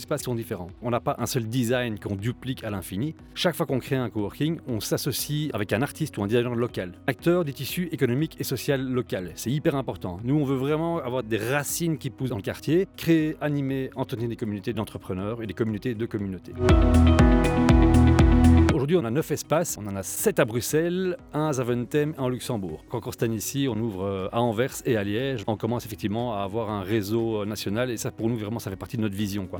espaces sont différents. On n'a pas un seul design qu'on duplique à l'infini. Chaque fois qu'on crée un coworking, on s'associe avec un artiste ou un designer local, acteur des tissus économiques et sociaux locaux. C'est hyper important. Nous, on veut vraiment avoir des racines qui poussent dans le quartier, créer, animer, entretenir des communautés d'entrepreneurs et des communautés de communautés. Aujourd'hui, on a 9 espaces, on en a 7 à Bruxelles, 1 à Zaventem, 1 à Luxembourg. Quand on stagne ici, on ouvre à Anvers et à Liège. On commence effectivement à avoir un réseau national et ça, pour nous, vraiment, ça fait partie de notre vision, quoi.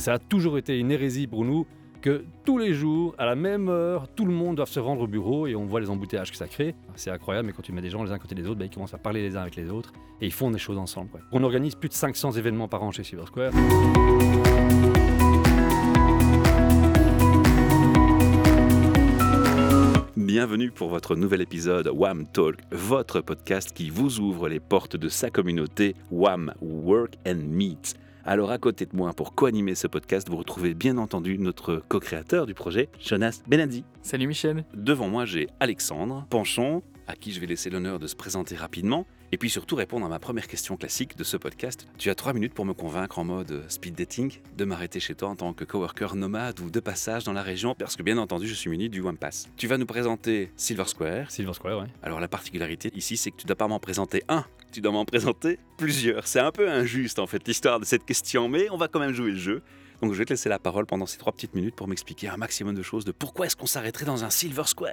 Ça a toujours été une hérésie pour nous que tous les jours, à la même heure, tout le monde doit se rendre au bureau et on voit les embouteillages que ça crée. C'est incroyable, mais quand tu mets des gens les uns à côté des autres, ils commencent à parler les uns avec les autres et ils font des choses ensemble, quoi. On organise plus de 500 événements par an chez Silversquare. Bienvenue pour votre nouvel épisode WAM Talk, votre podcast qui vous ouvre les portes de sa communauté WAM Work and Meet. Alors à côté de moi, pour co-animer ce podcast, vous retrouvez bien entendu notre co-créateur du projet, Jonas Benadi. Salut Michel. Devant moi, j'ai Alexandre Penchon, à qui je vais laisser l'honneur de se présenter rapidement et puis surtout répondre à ma première question classique de ce podcast. Tu as 3 minutes pour me convaincre en mode speed dating de m'arrêter chez toi en tant que coworker nomade ou de passage dans la région parce que bien entendu, je suis muni du One Pass. Tu vas nous présenter Silversquare. Silversquare, ouais. Alors la particularité ici, c'est que tu ne dois pas m'en présenter un. Tu dois m'en présenter plusieurs. C'est un peu injuste en fait l'histoire de cette question, mais on va quand même jouer le jeu. Donc je vais te laisser la parole pendant ces 3 petites minutes pour m'expliquer un maximum de choses de pourquoi est-ce qu'on s'arrêterait dans un Silversquare.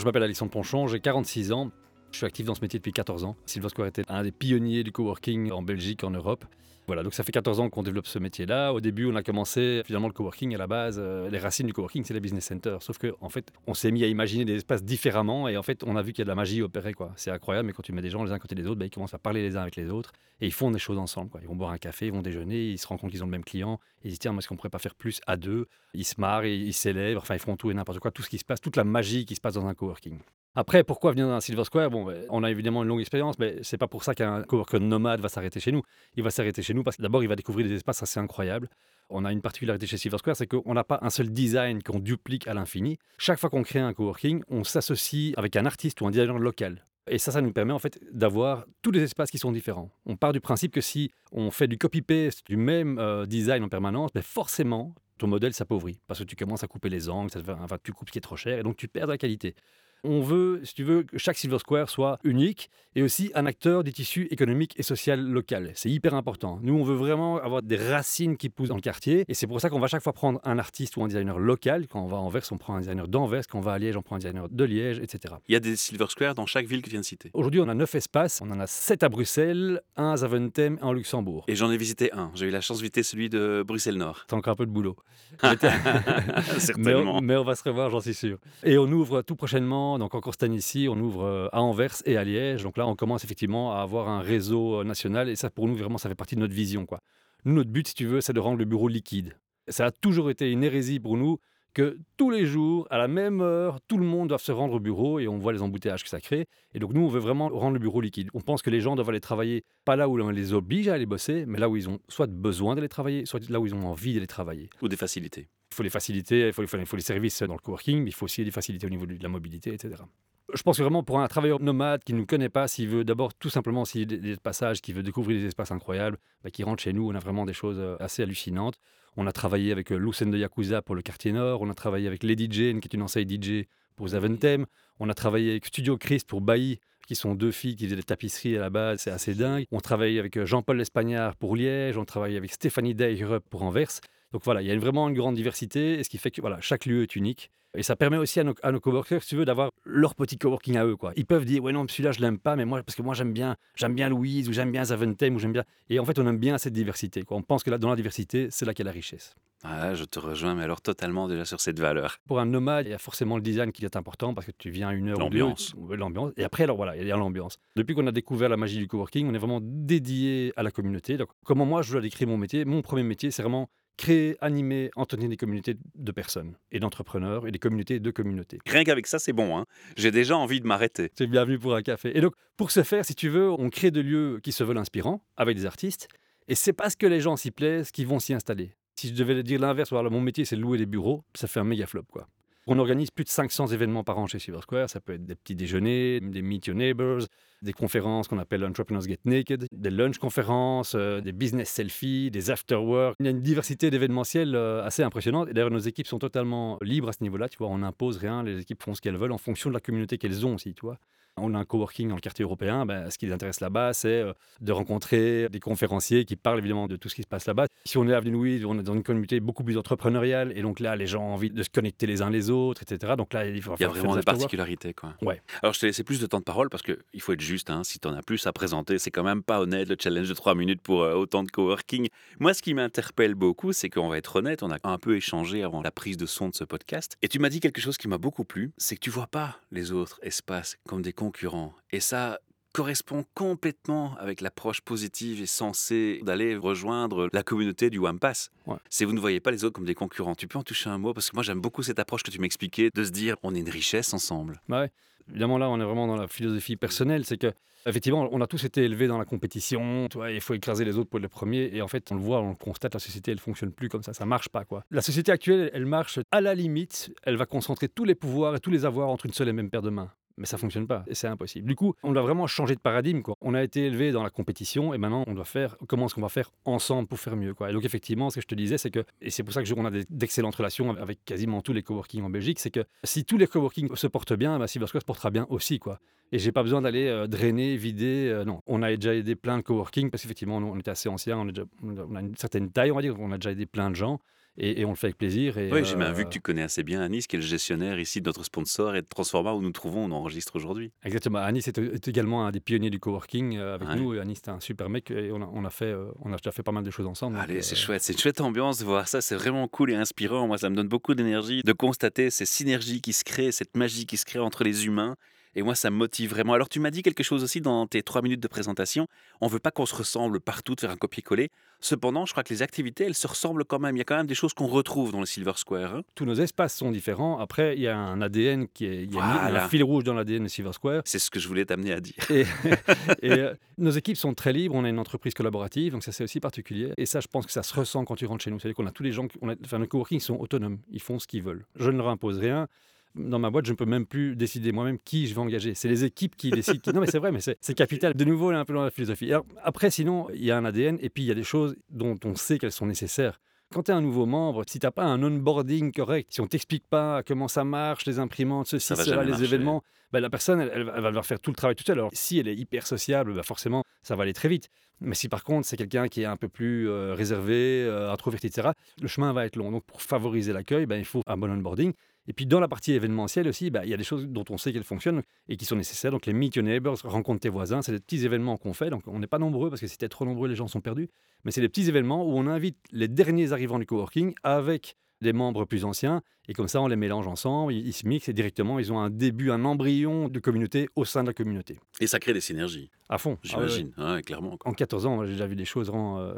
Je m'appelle Alexandre Penchon, j'ai 46 ans. Je suis actif dans ce métier depuis 14 ans. Silversquare était un des pionniers du coworking en Belgique, en Europe. Voilà, donc ça fait 14 ans qu'on développe ce métier-là. Au début, on a commencé finalement le coworking à la base. Les racines du coworking, c'est les business centers. Sauf qu'en fait, on s'est mis à imaginer des espaces différemment et en fait, on a vu qu'il y a de la magie opérée, quoi. C'est incroyable, mais quand tu mets des gens les uns à côté des autres, ils commencent à parler les uns avec les autres et ils font des choses ensemble, quoi. Ils vont boire un café, ils vont déjeuner, ils se rendent compte qu'ils ont le même client. Ils disent, tiens, mais est-ce qu'on ne pourrait pas faire plus à deux ? Ils se marrent, ils célèbrent, enfin, ils font tout et n'importe quoi, tout ce qui se passe, toute la magie qui se passe dans un coworking. Après, pourquoi venir dans un Silversquare ? Bon, on a évidemment une longue expérience, mais c'est pas pour ça qu'un coworker nomade va s'arrêter chez nous. Il va s'arrêter chez nous parce que d'abord, il va découvrir des espaces assez incroyables. On a une particularité chez Silversquare, c'est qu'on n'a pas un seul design qu'on duplique à l'infini. Chaque fois qu'on crée un coworking, on s'associe avec un artiste ou un designer local. Et ça nous permet en fait d'avoir tous les espaces qui sont différents. On part du principe que si on fait du copy-paste du même design en permanence, mais forcément, ton modèle s'appauvrit parce que tu commences à couper les angles, enfin, tu coupes ce qui est trop cher et donc tu perds de la qualité. On veut, si tu veux, que chaque Silversquare soit unique et aussi un acteur des tissus économiques et sociaux locaux. C'est hyper important. Nous, on veut vraiment avoir des racines qui poussent dans le quartier. Et c'est pour ça qu'on va chaque fois prendre un artiste ou un designer local. Quand on va à Anvers, on prend un designer d'Anvers. Quand on va à Liège, on prend un designer de Liège, etc. Il y a des Silversquare dans chaque ville que tu viens de citer. Aujourd'hui, on a 9 espaces. On en a 7 à Bruxelles, 1 à Zaventem, 1 à Luxembourg. Et j'en ai visité un. J'ai eu la chance de visiter celui de Bruxelles Nord. T'as encore un peu de boulot. Certainement. Mais on va se revoir, j'en suis sûr. Et on ouvre tout prochainement. Donc encore cette année ici, on ouvre à Anvers et à Liège. Donc là, on commence effectivement à avoir un réseau national. Et ça, pour nous, vraiment, ça fait partie de notre vision, quoi. Nous, notre but, si tu veux, c'est de rendre le bureau liquide. Ça a toujours été une hérésie pour nous que tous les jours, à la même heure, tout le monde doit se rendre au bureau et on voit les embouteillages que ça crée. Et donc, nous, on veut vraiment rendre le bureau liquide. On pense que les gens doivent aller travailler, pas là où on les oblige à aller bosser, mais là où ils ont soit besoin d'aller travailler, soit là où ils ont envie d'aller travailler. Ou des facilités. Il faut les faciliter, il faut les services dans le coworking, mais il faut aussi les faciliter au niveau de la mobilité, etc. Je pense que vraiment pour un travailleur nomade qui ne nous connaît pas, s'il veut d'abord tout simplement, s'il y a des passages, qui veut découvrir des espaces incroyables, bah, qui rentre chez nous, on a vraiment des choses assez hallucinantes. On a travaillé avec Loussène de Yakuza pour le quartier Nord, on a travaillé avec Lady Jane qui est une enseigne DJ pour Zaventem, on a travaillé avec Studio Chris pour Bailly, qui sont 2 filles qui faisaient des tapisseries à la base, c'est assez dingue. On travaille avec Jean-Paul Lespagnard pour Liège, on travaille avec Stéphanie Day Europe pour Anvers. Donc voilà, il y a vraiment une grande diversité, et ce qui fait que voilà, chaque lieu est unique. Et ça permet aussi à nos coworkers, si tu veux, d'avoir leur petit coworking à eux, quoi. Ils peuvent dire, ouais non, celui-là je l'aime pas, mais moi parce que moi j'aime bien Louise, ou j'aime bien Zaventem, ou j'aime bien. Et en fait, on aime bien cette diversité, quoi. On pense que là, dans la diversité, c'est là qu'il y a la richesse. Ah, je te rejoins, mais alors totalement déjà sur cette valeur. Pour un nomade, il y a forcément le design qui est important parce que tu viens à 1 heure l'ambiance. Et après, alors voilà, il y a l'ambiance. Depuis qu'on a découvert la magie du coworking, on est vraiment dédié à la communauté. Donc, comment moi je dois décrire mon métier ? Mon premier métier, c'est vraiment créer, animer, entretenir des communautés de personnes et d'entrepreneurs et des communautés de communautés. Rien qu'avec ça, c'est bon, hein. J'ai déjà envie de m'arrêter. C'est bienvenu pour un café. Et donc, pour ce faire, si tu veux, on crée des lieux qui se veulent inspirants avec des artistes. Et c'est parce que les gens s'y plaisent qu'ils vont s'y installer. Si je devais dire l'inverse, alors mon métier, c'est de louer des bureaux, ça fait un méga flop, quoi. On organise plus de 500 événements par an chez Silversquare. Ça peut être des petits déjeuners, des Meet Your Neighbors, des conférences qu'on appelle Entrepreneurs Get Naked, des lunch conférences, des business selfies, des after work. Il y a une diversité d'événementiels assez impressionnante. Et d'ailleurs, nos équipes sont totalement libres à ce niveau-là. Tu vois, on n'impose rien. Les équipes font ce qu'elles veulent en fonction de la communauté qu'elles ont aussi. Tu vois. On a un coworking dans le quartier européen. Ben, ce qui les intéresse là-bas, c'est de rencontrer des conférenciers qui parlent évidemment de tout ce qui se passe là-bas. Si on est à Avenue Louise, on est dans une communauté beaucoup plus entrepreneuriale. Et donc là, les gens ont envie de se connecter les uns les autres, etc. Donc là, il y a vraiment des particularités. Quoi. Ouais. Alors, je t'ai laissé plus de temps de parole parce qu'il faut être juste. Hein, si tu en as plus à présenter, c'est quand même pas honnête le challenge de 3 minutes pour autant de coworking. Moi, ce qui m'interpelle beaucoup, c'est qu'on va être honnête. On a un peu échangé avant la prise de son de ce podcast. Et tu m'as dit quelque chose qui m'a beaucoup plu, c'est que tu vois pas les autres espaces comme des concurrents. Et ça correspond complètement avec l'approche positive et sensée d'aller rejoindre la communauté du One Pass. Ouais. C'est vous ne voyez pas les autres comme des concurrents. Tu peux en toucher un mot parce que moi j'aime beaucoup cette approche que tu m'expliquais de se dire on est une richesse ensemble. Bah ouais. Évidemment là on est vraiment dans la philosophie personnelle, c'est que effectivement on a tous été élevés dans la compétition, tu vois, il faut écraser les autres pour être le premier et en fait on le voit, on le constate, la société elle fonctionne plus comme ça, ça marche pas quoi. La société actuelle elle marche à la limite, elle va concentrer tous les pouvoirs et tous les avoirs entre une seule et même paire de mains. Mais ça ne fonctionne pas, et c'est impossible. Du coup, on doit vraiment changer de paradigme, quoi. On a été élevé dans la compétition, et maintenant, on doit faire comment est-ce qu'on va faire ensemble pour faire mieux, quoi. Et donc, effectivement, ce que je te disais, c'est que, et c'est pour ça qu'on a d'excellentes relations avec quasiment tous les coworking en Belgique, c'est que si tous les coworking se portent bien, bah, Silversquare se portera bien aussi, quoi. Et je n'ai pas besoin d'aller drainer, vider, non. On a déjà aidé plein de coworking, parce qu'effectivement, on était assez anciens, on a une certaine taille, on va dire, on a déjà aidé plein de gens. Et on le fait avec plaisir. Et oui, j'ai bien vu que tu connais assez bien Anis, qui est le gestionnaire ici de notre sponsor et de Transforma, où nous trouvons, on enregistre aujourd'hui. Exactement. Anis est également un des pionniers du coworking avec nous. Anis, c'est un super mec et on a déjà fait pas mal de choses ensemble. Allez, c'est chouette. C'est une chouette ambiance de voir ça. C'est vraiment cool et inspirant. Moi, ça me donne beaucoup d'énergie de constater ces synergies qui se créent, cette magie qui se crée entre les humains. Et moi, ça me motive vraiment. Alors, tu m'as dit quelque chose aussi dans tes 3 minutes de présentation. On ne veut pas qu'on se ressemble partout, de faire un copier-coller. Cependant, je crois que les activités, elles se ressemblent quand même. Il y a quand même des choses qu'on retrouve dans le Silversquare. Hein. Tous nos espaces sont différents. Après, il y a un ADN qui est... Il y a un fil rouge dans l'ADN de Silversquare. C'est ce que je voulais t'amener à dire. Et nos équipes sont très libres. On a une entreprise collaborative, donc ça, c'est aussi particulier. Et ça, je pense que ça se ressent quand tu rentres chez nous. C'est-à-dire qu'on a tous les gens... nos coworking sont autonomes. Ils font ce qu'ils veulent. Je ne leur impose rien. Dans ma boîte, je ne peux même plus décider moi-même qui je vais engager. C'est les équipes qui décident. Non, mais c'est vrai, mais c'est capital. De nouveau, là, un peu dans la philosophie. Alors, après, sinon, il y a un ADN et puis il y a des choses dont on sait qu'elles sont nécessaires. Quand tu es un nouveau membre, si tu n'as pas un onboarding correct, si on ne t'explique pas comment ça marche, les imprimantes, ceci, cela, les événements, ben la personne, elle va devoir faire tout le travail toute seule. Alors, si elle est hyper sociable, ben forcément, ça va aller très vite. Mais si par contre, c'est quelqu'un qui est un peu plus réservé, introverti, etc., le chemin va être long. Donc, pour favoriser l'accueil, ben, il faut un bon onboarding. Et puis, dans la partie événementielle aussi, bah, y a des choses dont on sait qu'elles fonctionnent et qui sont nécessaires. Donc, les Meet Your Neighbors, rencontre tes voisins, c'est des petits événements qu'on fait. Donc, on n'est pas nombreux parce que si t'es trop nombreux, les gens sont perdus. Mais c'est des petits événements où on invite les derniers arrivants du coworking avec des membres plus anciens. Et comme ça, on les mélange ensemble, ils se mixent et directement, ils ont un début, un embryon de communauté au sein de la communauté. Et ça crée des synergies. À fond. J'imagine, ouais, clairement. Quoi. En 14 ans, j'ai déjà vu des choses vraiment,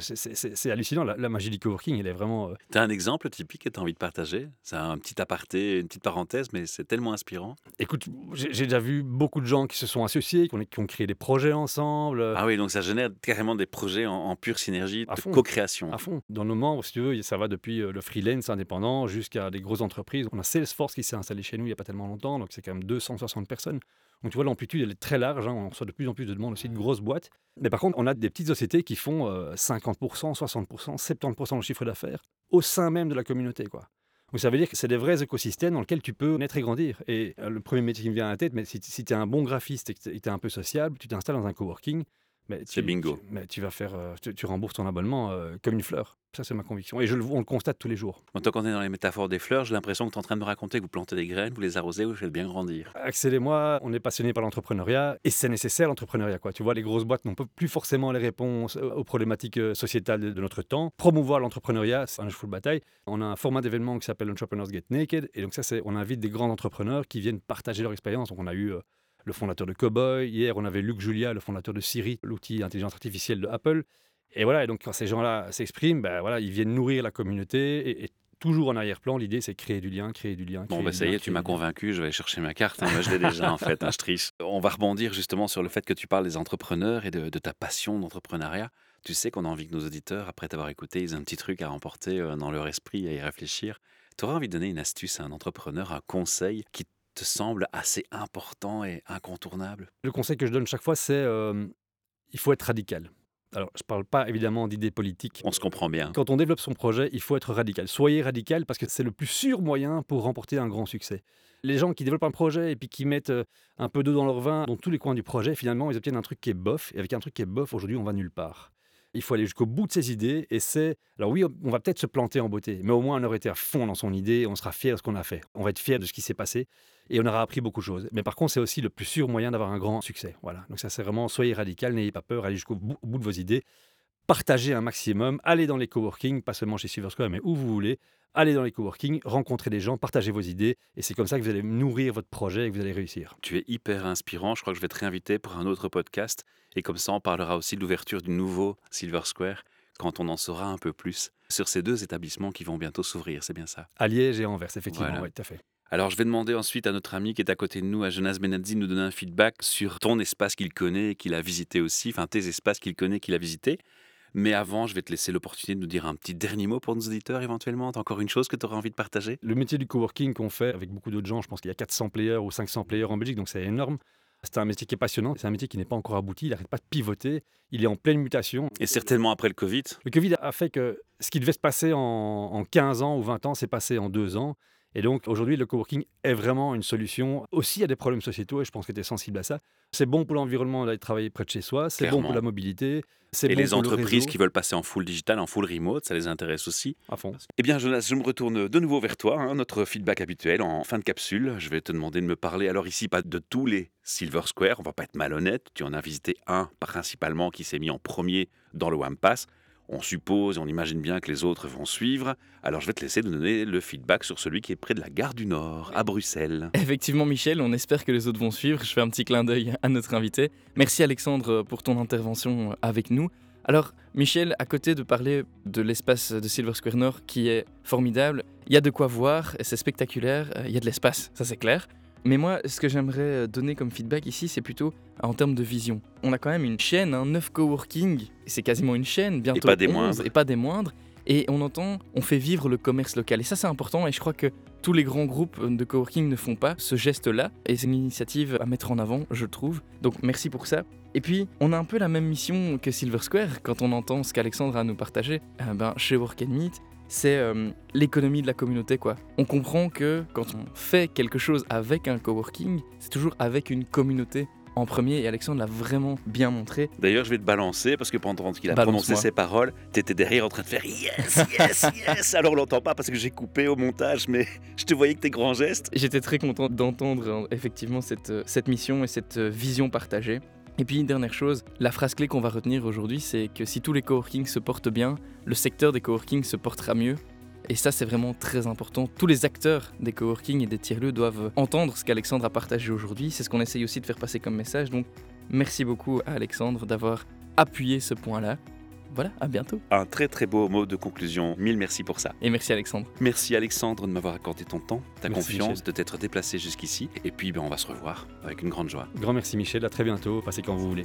c'est hallucinant. La magie du coworking, elle est vraiment... Tu as un exemple typique que tu as envie de partager ? C'est un petit aparté, une petite parenthèse, mais c'est tellement inspirant. Écoute, j'ai déjà vu beaucoup de gens qui se sont associés, qui ont créé des projets ensemble. Ah oui, donc ça génère carrément des projets en pure synergie, de co-création. À fond. Dans nos membres, si tu veux, ça va depuis le freelance indépendant, jusqu'à des grosses entreprises. On a Salesforce qui s'est installé chez nous il n'y a pas tellement longtemps, donc c'est quand même 260 personnes. Donc tu vois, l'amplitude, elle est très large. Hein. On reçoit de plus en plus de demandes aussi de grosses boîtes. Mais par contre, on a des petites sociétés qui font 50%, 60%, 70% de chiffre d'affaires au sein même de la communauté, quoi. Donc ça veut dire que c'est des vrais écosystèmes dans lesquels tu peux naître et grandir. Et le premier métier qui me vient à la tête, mais si tu es un bon graphiste et que tu es un peu sociable, tu t'installes dans un coworking. C'est bingo. Tu rembourses ton abonnement comme une fleur. Ça, c'est ma conviction. Et on le constate tous les jours. Tant qu'on est dans les métaphores des fleurs, j'ai l'impression que tu es en train de me raconter que vous plantez des graines, vous les arrosez, vous faites bien grandir. Axel et moi, on est passionnés par l'entrepreneuriat et c'est nécessaire l'entrepreneuriat. Quoi. Tu vois, les grosses boîtes n'ont plus forcément les réponses aux problématiques sociétales de notre temps. Promouvoir l'entrepreneuriat, c'est un jeu full bataille. On a un format d'événement qui s'appelle Entrepreneurs Get Naked. Et donc ça, on invite des grands entrepreneurs qui viennent partager leur expérience. Donc on a eu... le fondateur de Cowboy. Hier, on avait Luc Julia, le fondateur de Siri, l'outil d'intelligence artificielle de Apple. Et voilà, et donc quand ces gens-là s'expriment, ben voilà, ils viennent nourrir la communauté et toujours en arrière-plan, l'idée, c'est créer du lien. Bon, ça y est, tu m'as convaincu, je vais aller chercher ma carte. Hein, moi, je l'ai déjà, en fait, je triche. On va rebondir justement sur le fait que tu parles des entrepreneurs et de ta passion d'entrepreneuriat. Tu sais qu'on a envie que nos auditeurs, après t'avoir écouté, ils aient un petit truc à remporter dans leur esprit et à y réfléchir. tu aurais envie de donner une astuce à un entrepreneur, un conseil qui te semble assez important et incontournable? Le conseil que je donne chaque fois, c'est il faut être radical. Alors, je ne parle pas évidemment d'idées politiques. On se comprend bien. Quand on développe son projet, il faut être radical. Soyez radical parce que c'est le plus sûr moyen pour remporter un grand succès. Les gens qui développent un projet et puis qui mettent un peu d'eau dans leur vin, dans tous les coins du projet, finalement, ils obtiennent un truc qui est bof. Et avec un truc qui est bof, aujourd'hui, on va nulle part. Il faut aller jusqu'au bout de ses idées. Et c'est... Alors oui, on va peut-être se planter en beauté, mais au moins, on aurait été à fond dans son idée et on sera fier de ce qu'on a fait. On va être fier de ce qui s'est passé et on aura appris beaucoup de choses. Mais par contre, c'est aussi le plus sûr moyen d'avoir un grand succès. Voilà. Donc ça, c'est vraiment, soyez radical, n'ayez pas peur, allez jusqu'au bout de vos idées. Partagez un maximum, allez dans les coworking, pas seulement chez Silversquare, mais où vous voulez. Allez dans les coworking, rencontrez des gens, partagez vos idées. Et c'est comme ça que vous allez nourrir votre projet et que vous allez réussir. Tu es hyper inspirant. Je crois que je vais te réinviter pour un autre podcast. Et comme ça, on parlera aussi de l'ouverture du nouveau Silversquare quand on en saura un peu plus sur ces deux établissements qui vont bientôt s'ouvrir. C'est bien ça? À Liège et Anvers, effectivement. Voilà. Oui, tout à fait. Alors, je vais demander ensuite à notre ami qui est à côté de nous, à Jonas Benadi, de nous donner un feedback sur ton espace qu'il connaît et qu'il a visité aussi. Enfin, tes espaces qu'il connaît et qu'il a visités. Mais avant, je vais te laisser l'opportunité de nous dire un petit dernier mot pour nos auditeurs éventuellement. T'as encore une chose que tu aurais envie de partager? Le métier du coworking qu'on fait avec beaucoup d'autres gens, je pense qu'il y a 400 players ou 500 players en Belgique, donc c'est énorme. C'est un métier qui est passionnant, c'est un métier qui n'est pas encore abouti, il n'arrête pas de pivoter, il est en pleine mutation. Et certainement après le Covid. Le Covid a fait que ce qui devait se passer en 15 ans ou 20 ans s'est passé en 2 ans. Et donc, aujourd'hui, le coworking est vraiment une solution aussi à des problèmes sociétaux, et je pense que tu es sensible à ça. C'est bon pour l'environnement d'aller travailler près de chez soi, c'est Clairement. Bon pour la mobilité, c'est et bon pour le réseau. Et les entreprises qui veulent passer en full digital, en full remote, ça les intéresse aussi. À fond. Eh bien, Jonas, je me retourne de nouveau vers toi, hein, notre feedback habituel en fin de capsule. Je vais te demander de me parler, alors ici, pas de tous les Silversquare, on ne va pas être malhonnête. Tu en as visité un, principalement, qui s'est mis en premier dans le WAM Pass. On suppose et on imagine bien que les autres vont suivre. Alors je vais te laisser donner le feedback sur celui qui est près de la gare du Nord, à Bruxelles. Effectivement Michel, on espère que les autres vont suivre. Je fais un petit clin d'œil à notre invité. Merci Alexandre pour ton intervention avec nous. Alors Michel, à côté de parler de l'espace de Silversquare North qui est formidable, il y a de quoi voir, c'est spectaculaire, il y a de l'espace, ça c'est clair. Mais moi, ce que j'aimerais donner comme feedback ici, c'est plutôt en termes de vision. On a quand même une chaîne, 9 coworking, c'est quasiment une chaîne, bientôt 11, et pas des moindres. Et on entend, on fait vivre le commerce local. Et ça, c'est important, et je crois que tous les grands groupes de coworking ne font pas ce geste-là. Et c'est une initiative à mettre en avant, je trouve. Donc merci pour ça. Et puis, on a un peu la même mission que Silversquare, quand on entend ce qu'Alexandre a à nous partager. Chez Work and Meet, c'est l'économie de la communauté, quoi. On comprend que quand on fait quelque chose avec un coworking, c'est toujours avec une communauté en premier, et Alexandre l'a vraiment bien montré. D'ailleurs, je vais te balancer, parce que pendant qu'il a prononcé ces paroles, t'étais derrière en train de faire « Yes, yes, yes !» Alors, on l'entend pas parce que j'ai coupé au montage, mais je te voyais que tes grands gestes. J'étais très content d'entendre effectivement cette mission et cette vision partagée. Et puis, une dernière chose, la phrase clé qu'on va retenir aujourd'hui, c'est que si tous les coworkings se portent bien, le secteur des coworkings se portera mieux. Et ça, c'est vraiment très important. Tous les acteurs des coworkings et des tiers-lieux doivent entendre ce qu'Alexandre a partagé aujourd'hui. C'est ce qu'on essaye aussi de faire passer comme message. Donc, merci beaucoup à Alexandre d'avoir appuyé ce point-là. Voilà, à bientôt. Un très très beau mot de conclusion. Mille merci pour ça. Et merci Alexandre. Merci Alexandre de m'avoir accordé ton temps, ta confiance, Michel, de t'être déplacé jusqu'ici. Et puis on va se revoir avec une grande joie. Grand merci Michel, à très bientôt. Passez quand vous voulez.